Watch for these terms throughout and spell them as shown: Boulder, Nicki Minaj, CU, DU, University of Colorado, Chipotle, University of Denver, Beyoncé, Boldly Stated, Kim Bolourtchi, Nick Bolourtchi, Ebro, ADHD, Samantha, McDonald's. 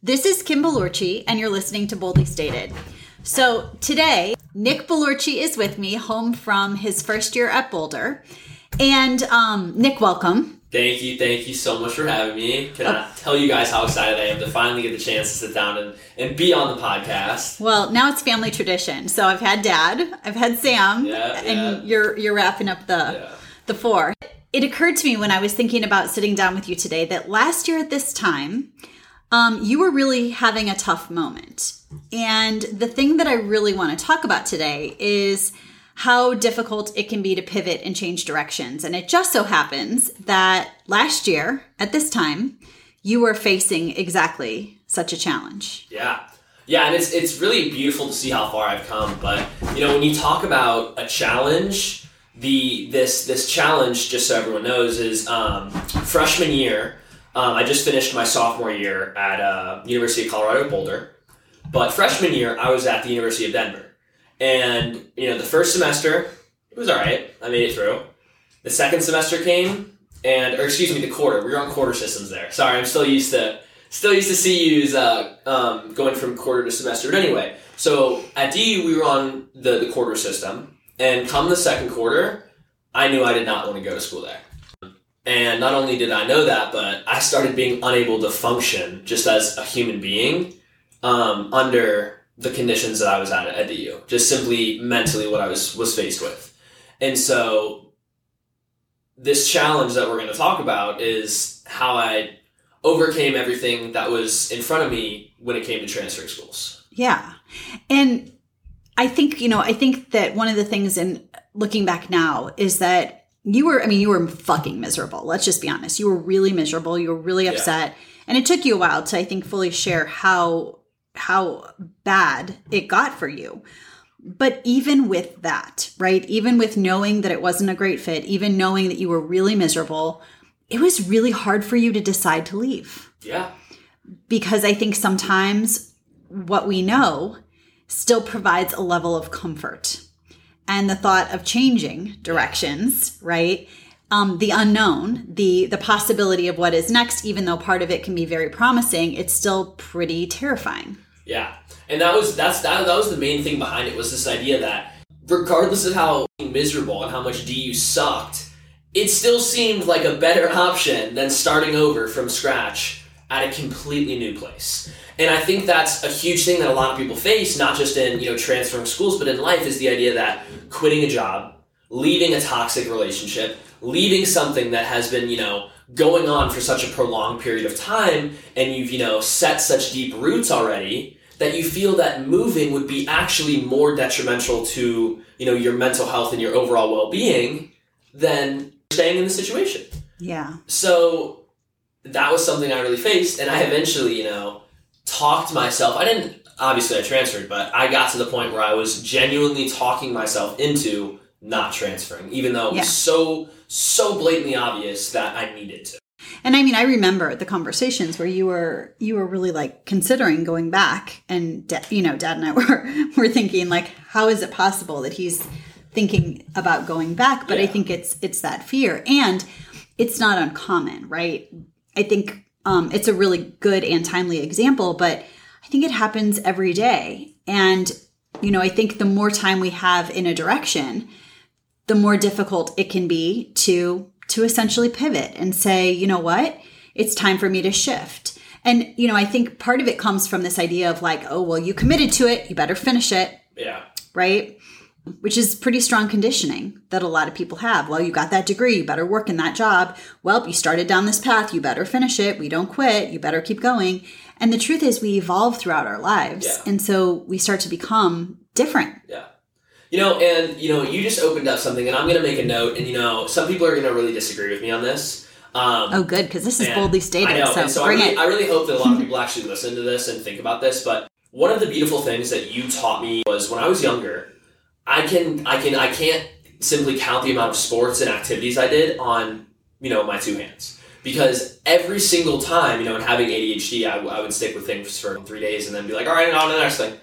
This is Kim Bolourtchi, and you're listening to Boldly Stated. So today, Nick Bolourtchi is with me, home from his first year at Boulder. And Nick, welcome. Thank you so much for having me. Can I tell you guys how excited I am to finally get the chance to sit down and be on the podcast? Well, now it's family tradition. So I've had Dad, I've had Sam, You're wrapping up the four. It occurred to me when I was thinking about sitting down with you today that last year at this time, you were really having a tough moment. And the thing that I really want to talk about today is how difficult it can be to pivot and change directions. And it just so happens that last year at this time, you were facing exactly such a challenge. Yeah. And it's really beautiful to see how far I've come. But, you know, when you talk about a challenge, this challenge, just so everyone knows, is freshman year. I just finished my sophomore year at University of Colorado, Boulder. But freshman year, I was at the University of Denver. And, you know, the first semester, it was all right. I made it through. The second semester came, the quarter. We were on quarter systems there. Sorry, I'm still used to CU's going from quarter to semester. But anyway, so at DU, we were on the quarter system. And come the second quarter, I knew I did not want to go to school there. And not only did I know that, but I started being unable to function just as a human being under the conditions that I was at DU, just simply mentally what I was faced with. And so this challenge that we're going to talk about is how I overcame everything that was in front of me when it came to transferring schools. Yeah. And I think that one of the things in looking back now is that you were fucking miserable. Let's just be honest. You were really miserable. You were really upset. Yeah. And it took you a while to, I think, fully share how bad it got for you. But even with that, right? Even with knowing that it wasn't a great fit, even knowing that you were really miserable, it was really hard for you to decide to leave. Yeah. Because I think sometimes what we know still provides a level of comfort. And the thought of changing directions, right? The unknown, the possibility of what is next, even though part of it can be very promising, it's still pretty terrifying. Yeah. And that was the main thing behind it, was this idea that regardless of how miserable and how much DU sucked, it still seemed like a better option than starting over from scratch at a completely new place. And I think that's a huge thing that a lot of people face, not just in, you know, transferring schools, but in life, is the idea that quitting a job, leaving a toxic relationship, leaving something that has been, you know, going on for such a prolonged period of time, and you've, you know, set such deep roots already that you feel that moving would be actually more detrimental to, you know, your mental health and your overall well-being than staying in the situation. Yeah. So that was something I really faced, and I eventually, you know, talked myself. I transferred, but I got to the point where I was genuinely talking myself into not transferring, even though it was so blatantly obvious that I needed to. And I mean, I remember the conversations where you were really like considering going back, and you know, Dad and I were thinking like, how is it possible that he's thinking about going back? But yeah. I think it's that fear, and it's not uncommon, right? I think it's a really good and timely example, but I think it happens every day. And you know, I think the more time we have in a direction, the more difficult it can be to essentially pivot and say, you know what, it's time for me to shift. And, you know, I think part of it comes from this idea of like, oh, well, you committed to it, you better finish it. Yeah. Right? Which is pretty strong conditioning that a lot of people have. Well, you got that degree, you better work in that job. Well, you started down this path, you better finish it. We don't quit, you better keep going. And the truth is we evolve throughout our lives. Yeah. And so we start to become different. Yeah. You know, and, you know, you just opened up something, and I'm going to make a note. And, you know, some people are going to really disagree with me on this. Oh, good, because this is Boldly Stated. I know. So I really hope that a lot of people actually listen to this and think about this. But one of the beautiful things that you taught me was when I was younger, I can't simply count the amount of sports and activities I did on, you know, my two hands. Because every single time, you know, and having ADHD, I would stick with things for 3 days and then be like, all right, on to the next thing.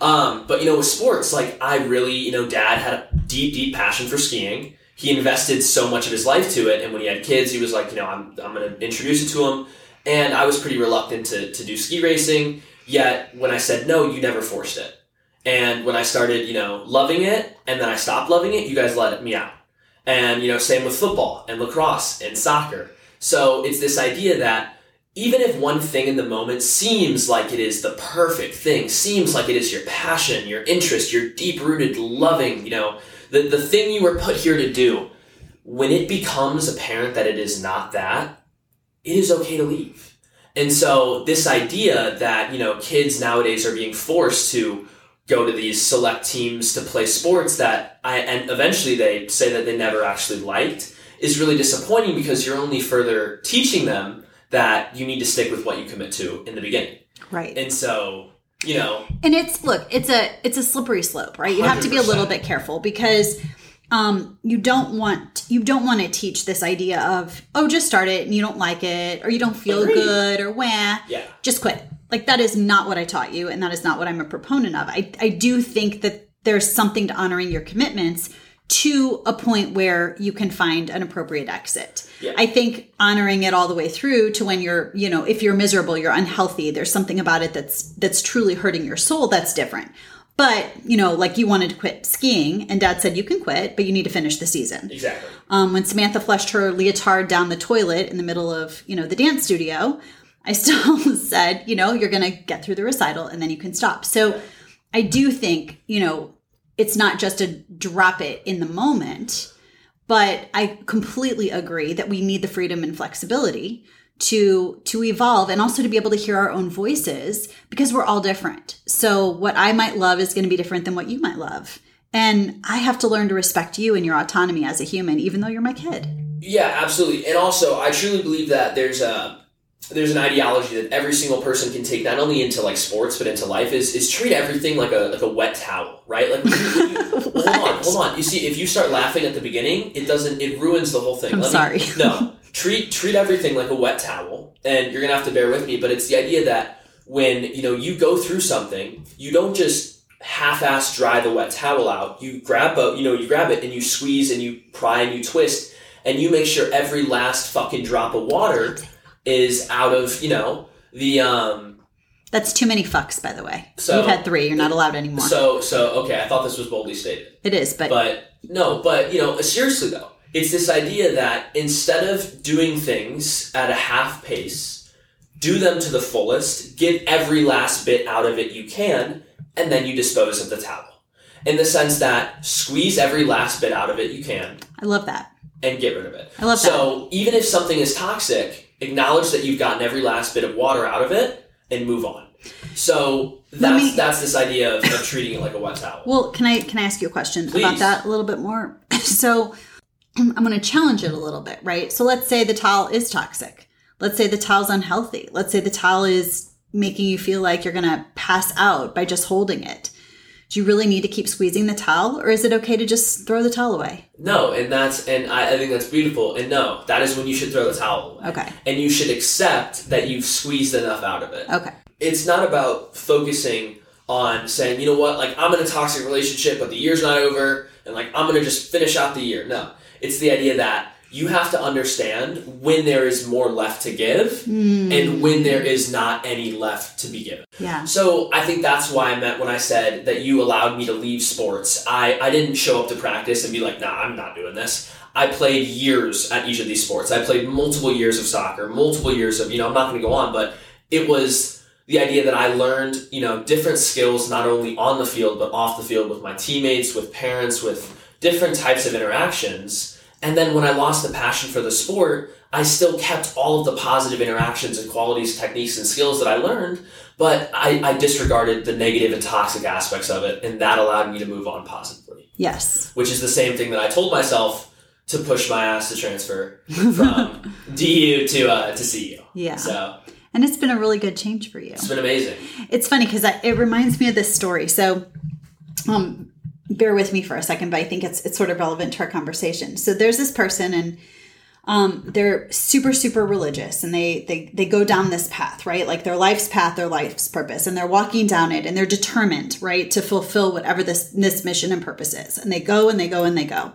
But, you know, with sports, like I really, you know, Dad had a deep, deep passion for skiing. He invested so much of his life to it. And when he had kids, he was like, you know, I'm going to introduce it to him. And I was pretty reluctant to do ski racing, yet when I said no, you never forced it. And when I started, loving it, and then I stopped loving it, you guys let me out. And, same with football and lacrosse and soccer. So it's this idea that even if one thing in the moment seems like it is the perfect thing, seems like it is your passion, your interest, your deep-rooted loving, the thing you were put here to do, when it becomes apparent that it is not that, it is okay to leave. And so this idea that, kids nowadays are being forced to go to these select teams to play sports and eventually they say that they never actually liked is really disappointing, because you're only further teaching them that you need to stick with what you commit to in the beginning. Right. And so, and it's a slippery slope, right? You 100%. Have to be a little bit careful, because you don't want to teach this idea of, oh, just start it and you don't like it or you don't feel good or just quit. Like, that is not what I taught you, and that is not what I'm a proponent of. I do think that there's something to honoring your commitments to a point where you can find an appropriate exit. Yeah. I think honoring it all the way through to when you're, if you're miserable, you're unhealthy, there's something about it that's truly hurting your soul, that's different. But, like, you wanted to quit skiing, and Dad said you can quit, but you need to finish the season. Exactly. When Samantha flushed her leotard down the toilet in the middle of, the dance studio, I still said, you're going to get through the recital and then you can stop. So I do think, it's not just a drop it in the moment, but I completely agree that we need the freedom and flexibility to evolve, and also to be able to hear our own voices, because we're all different. So what I might love is going to be different than what you might love. And I have to learn to respect you and your autonomy as a human, even though you're my kid. Yeah, absolutely. And also, I truly believe that there's an ideology that every single person can take, not only into like sports, but into life, is treat everything like a wet towel, right? Like, hold on. You see, if you start laughing at the beginning, it ruins the whole thing. Treat everything like a wet towel, and you're going to have to bear with me, but it's the idea that when, you go through something, you don't just half-ass dry the wet towel out. You grab it and you squeeze and you pry and you twist, and you make sure every last fucking drop of water is out of, That's too many fucks, by the way. So you've had 3. You're not allowed anymore. So okay, I thought this was boldly stated. It is, but seriously though, it's this idea that instead of doing things at a half pace, do them to the fullest, get every last bit out of it you can, and then you dispose of the towel. In the sense that squeeze every last bit out of it you can. I love that. And get rid of it. I love that. So even if something is toxic, acknowledge that you've gotten every last bit of water out of it and move on. So that's this idea of treating it like a wet towel. Well, can I ask you a question about that a little bit more? So I'm going to challenge it a little bit, right? So let's say the towel is toxic. Let's say the towel's unhealthy. Let's say the towel is making you feel like you're going to pass out by just holding it. Do you really need to keep squeezing the towel, or is it okay to just throw the towel away? No, and I think that's beautiful. And no, that is when you should throw the towel away. Okay. And you should accept that you've squeezed enough out of it. Okay. It's not about focusing on saying, I'm in a toxic relationship, but the year's not over, and I'm going to just finish out the year. No, it's the idea that you have to understand when there is more left to give and when there is not any left to be given. Yeah. So I think that's why I meant when I said that you allowed me to leave sports. I didn't show up to practice and be like, nah, I'm not doing this. I played years at each of these sports. I played multiple years of soccer, multiple years of, I'm not going to go on, but it was the idea that I learned, different skills, not only on the field, but off the field with my teammates, with parents, with different types of interactions. And then when I lost the passion for the sport, I still kept all of the positive interactions and qualities, techniques, and skills that I learned, but I disregarded the negative and toxic aspects of it, and that allowed me to move on positively. Yes. Which is the same thing that I told myself to push my ass to transfer from DU to CU. Yeah. So, and it's been a really good change for you. It's been amazing. It's funny because it reminds me of this story. So, bear with me for a second, but I think it's sort of relevant to our conversation. So there's this person, and they're super, super religious, and they go down this path, right? Like their life's path, their life's purpose, and they're walking down it, and they're determined, right, to fulfill whatever this mission and purpose is. And they go and they go and they go,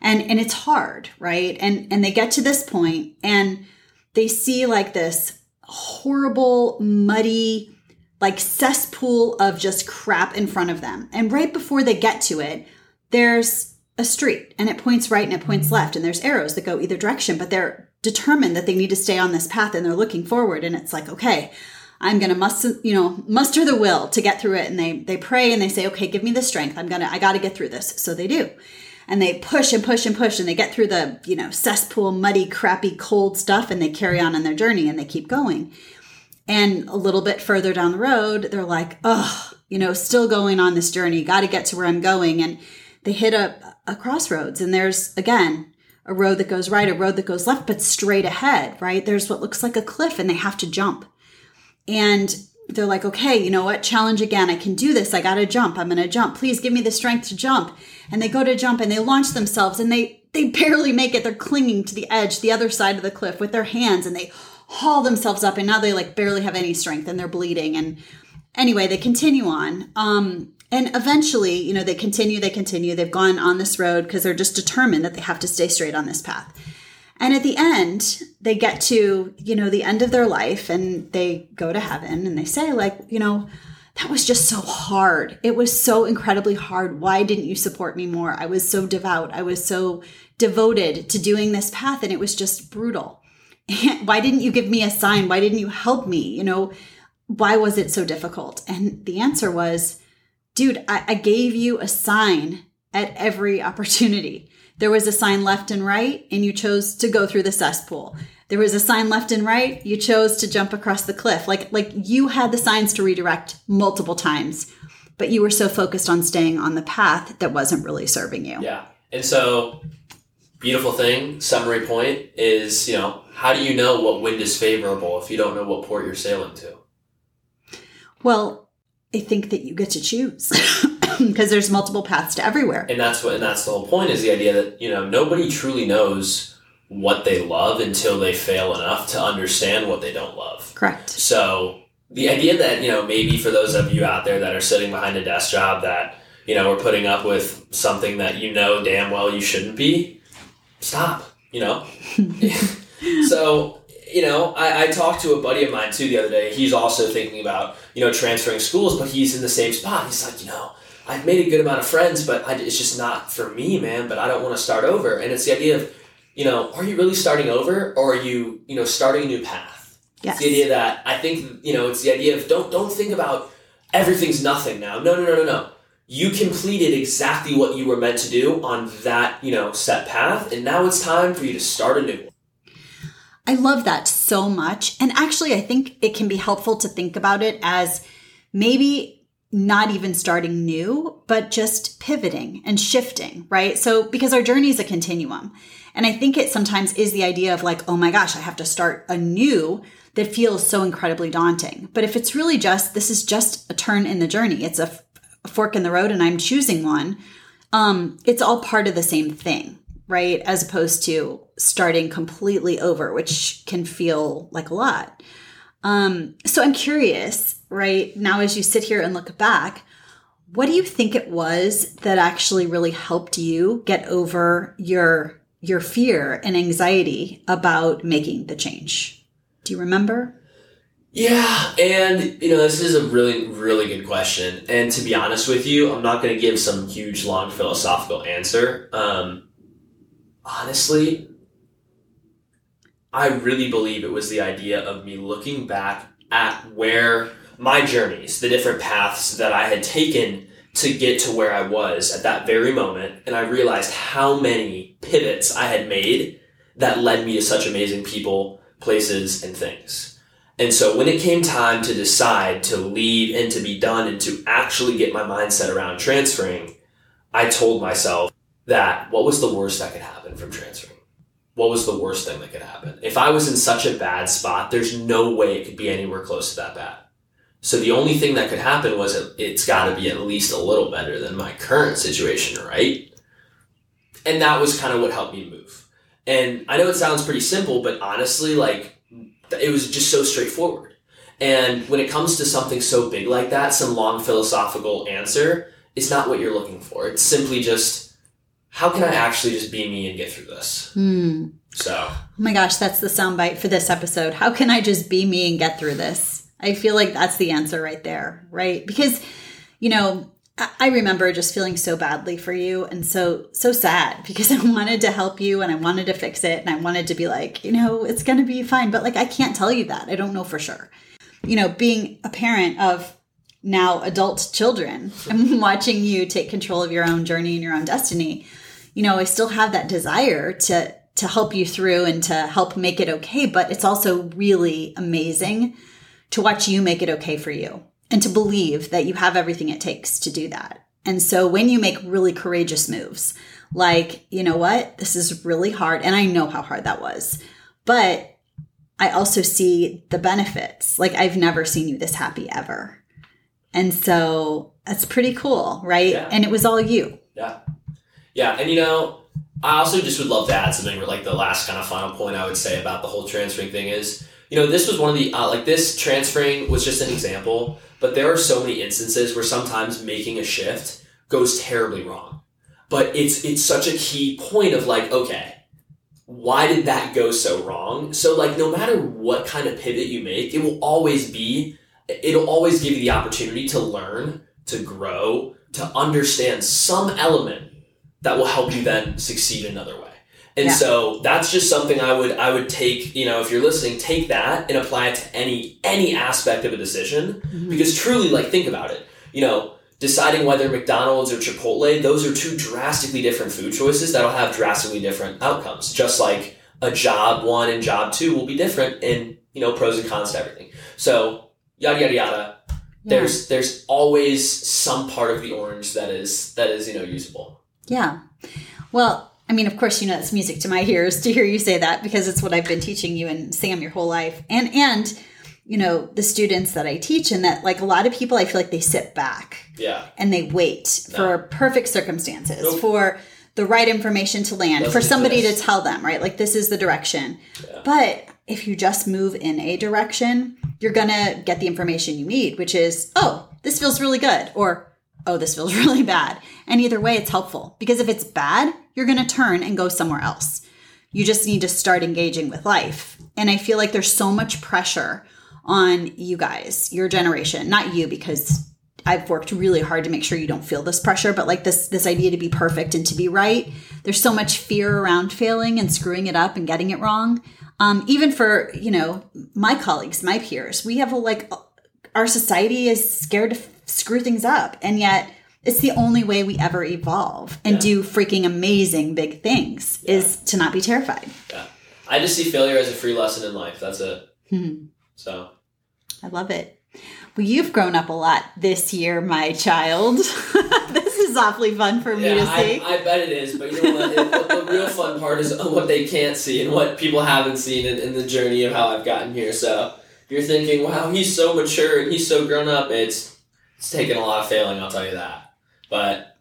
and it's hard, right? And they get to this point, and they see like this horrible, muddy, like cesspool of just crap in front of them. And right before they get to it, there's a street and it points right and it points left. And there's arrows that go either direction, but they're determined that they need to stay on this path and they're looking forward. And it's like, okay, I'm going to muster the will to get through it. And they pray and they say, okay, give me the strength. I got to get through this. So they do. And they push and push and push and they get through the, cesspool, muddy, crappy, cold stuff, and they carry on their journey and they keep going. And a little bit further down the road, they're like, still going on this journey, got to get to where I'm going. And they hit a crossroads, and there's, again, a road that goes right, a road that goes left, but straight ahead, right? There's what looks like a cliff and they have to jump. And they're like, okay, you know what? Challenge again. I can do this. I got to jump. I'm going to jump. Please give me the strength to jump. And they go to jump and they launch themselves and they barely make it. They're clinging to the edge, the other side of the cliff with their hands, and they haul themselves up. And now they like barely have any strength and they're bleeding. And anyway, they continue on. And eventually, they continue. They've gone on this road because they're just determined that they have to stay straight on this path. And at the end, they get to, the end of their life, and they go to heaven and they say, like, that was just so hard. It was so incredibly hard. Why didn't you support me more? I was so devout. I was so devoted to doing this path, and it was just brutal. Why didn't you give me a sign? Why didn't you help me? Why was it so difficult? And the answer was, dude, I gave you a sign at every opportunity. There was a sign left and right, and you chose to go through the cesspool. There was a sign left and right. You chose to jump across the cliff. Like you had the signs to redirect multiple times, but you were so focused on staying on the path that wasn't really serving you. Yeah. And so, beautiful thing, summary point is, how do you know what wind is favorable if you don't know what port you're sailing to? Well, I think that you get to choose. Because there's multiple paths to everywhere. And that's the whole point, is the idea that, nobody truly knows what they love until they fail enough to understand what they don't love. Correct. So the idea that, maybe for those of you out there that are sitting behind a desk job that, we're putting up with something that damn well you shouldn't be, stop. So... I talked to a buddy of mine too the other day. He's also thinking about, transferring schools, but he's in the same spot. He's like, I've made a good amount of friends, but it's just not for me, man, but I don't want to start over. And it's the idea of, are you really starting over, or are you, starting a new path? Yes. It's the idea that I think, it's the idea of don't think about everything's nothing now. No. You completed exactly what you were meant to do on that, set path. And now it's time for you to start a new one. I love that so much. And actually, I think it can be helpful to think about it as maybe not even starting new, but just pivoting and shifting, right? So because our journey is a continuum. And I think it sometimes is the idea of like, oh my gosh, I have to start anew, that feels so incredibly daunting. But if it's really just, this is just a turn in the journey, it's a fork in the road and I'm choosing one, it's all part of the same thing, right? As opposed to starting completely over, which can feel like a lot. So I'm curious, right now, as you sit here and look back, what do you think it was that actually really helped you get over your fear and anxiety about making the change? Do you remember? Yeah. And, this is a really, really good question. And to be honest with you, I'm not going to give some huge, long philosophical answer. Honestly, I really believe it was the idea of me looking back at where my journeys, the different paths that I had taken to get to where I was at that very moment. And I realized how many pivots I had made that led me to such amazing people, places, and things. And so when it came time to decide to leave and to be done and to actually get my mindset around transferring, I told myself that what was the worst that could happen from transferring? What was the worst thing that could happen? If I was in such a bad spot, there's no way it could be anywhere close to that bad. So the only thing that could happen was it's got to be at least a little better than my current situation, right? And that was kind of what helped me move. And I know it sounds pretty simple, but honestly, like, it was just so straightforward. And when it comes to something so big like that, some long philosophical answer, it's not what you're looking for. It's simply just, how can I actually just be me and get through this? Mm. So. Oh my gosh, that's the soundbite for this episode. How can I just be me and get through this? I feel like that's the answer right there, right? Because, you know, I remember just feeling so badly for you and so sad because I wanted to help you and I wanted to fix it and I wanted to be like, you know, it's going to be fine. But like, I can't tell you that. I don't know for sure. You know, being a parent of now adult children and watching you take control of your own journey and your own destiny, you know, I still have that desire to help you through and to help make it okay. But it's also really amazing to watch you make it okay for you. And to believe that you have everything it takes to do that. And so when you make really courageous moves, like, you know what, this is really hard. And I know how hard that was. But I also see the benefits. Like, I've never seen you this happy ever. And so that's pretty cool, right? Yeah. And it was all you. Yeah. Yeah. And, you know, I also just would love to add something, like the last kind of final point I would say about the whole transferring thing is, you know, this was one of the, like, this transferring was just an example, but there are so many instances where sometimes making a shift goes terribly wrong. But it's such a key point of like, okay, why did that go so wrong? So like, no matter what kind of pivot you make, it'll always give you the opportunity to learn, to grow, to understand some element that will help you then succeed another way. And yeah. So that's just something I would take, you know, if you're listening, take that and apply it to any aspect of a decision, mm-hmm. because truly, like, think about it, you know, deciding whether McDonald's or Chipotle, those are two drastically different food choices that'll have drastically different outcomes, just like a job one and job two will be different and, you know, pros and cons to everything. So yada, yada, yada. Yeah. There's always some part of the orange that is, you know, usable. Yeah. Well, I mean, of course, you know, it's music to my ears to hear you say that because it's what I've been teaching you and Sam your whole life. And, you know, the students that I teach and that, like, a lot of people, I feel like they sit back and they wait for perfect circumstances, for the right information to land, for somebody to tell them, right? Like, this is the direction. Yeah. But if you just move in a direction, you're going to get the information you need, which is, oh, this feels really good, or oh, this feels really bad. And either way, it's helpful because if it's bad, you're going to turn and go somewhere else. You just need to start engaging with life. And I feel like there's so much pressure on you guys, your generation, not you, because I've worked really hard to make sure you don't feel this pressure, but like this idea to be perfect and to be right. There's so much fear around failing and screwing it up and getting it wrong. Even for, you know, my colleagues, my peers, we have our society is scared to screw things up. And yet it's the only way we ever evolve and do freaking amazing big things is to not be terrified. Yeah. I just see failure as a free lesson in life. That's it. Mm-hmm. So. I love it. Well, you've grown up a lot this year, my child. This is awfully fun for me to see. I bet it is. But you know what? The real fun part is what they can't see and what people haven't seen in the journey of how I've gotten here. So you're thinking, wow, he's so mature and he's so grown up. It's taken a lot of failing, I'll tell you that. But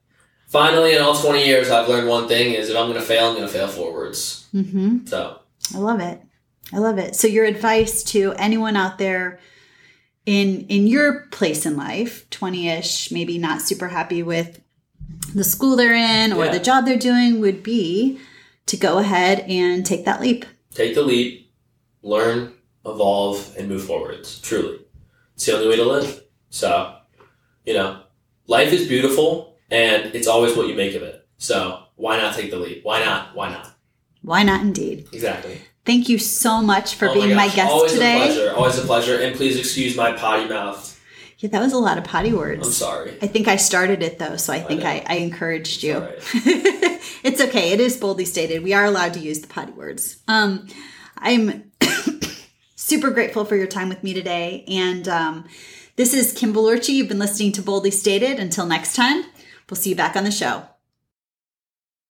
finally, in all 20 years, I've learned one thing is if I'm going to fail, I'm going to fail forwards. Mm-hmm. So I love it. So your advice to anyone out there in your place in life, 20-ish, maybe not super happy with the school they're in or the job they're doing, would be to go ahead and take that leap. Take the leap, learn, evolve, and move forwards. Truly. It's the only way to live. So, you know, life is beautiful and it's always what you make of it. So why not take the leap? Why not? Why not indeed? Exactly. Thank you so much for being my guest today. Always a pleasure. And please excuse my potty mouth. Yeah, that was a lot of potty words. I'm sorry. I think I started it though, so I think I encouraged you. Right. It's okay. It is boldly stated. We are allowed to use the potty words. I'm super grateful for your time with me today. And this is Kim Bolourtchi. You've been listening to Boldly Stated. Until next time, we'll see you back on the show.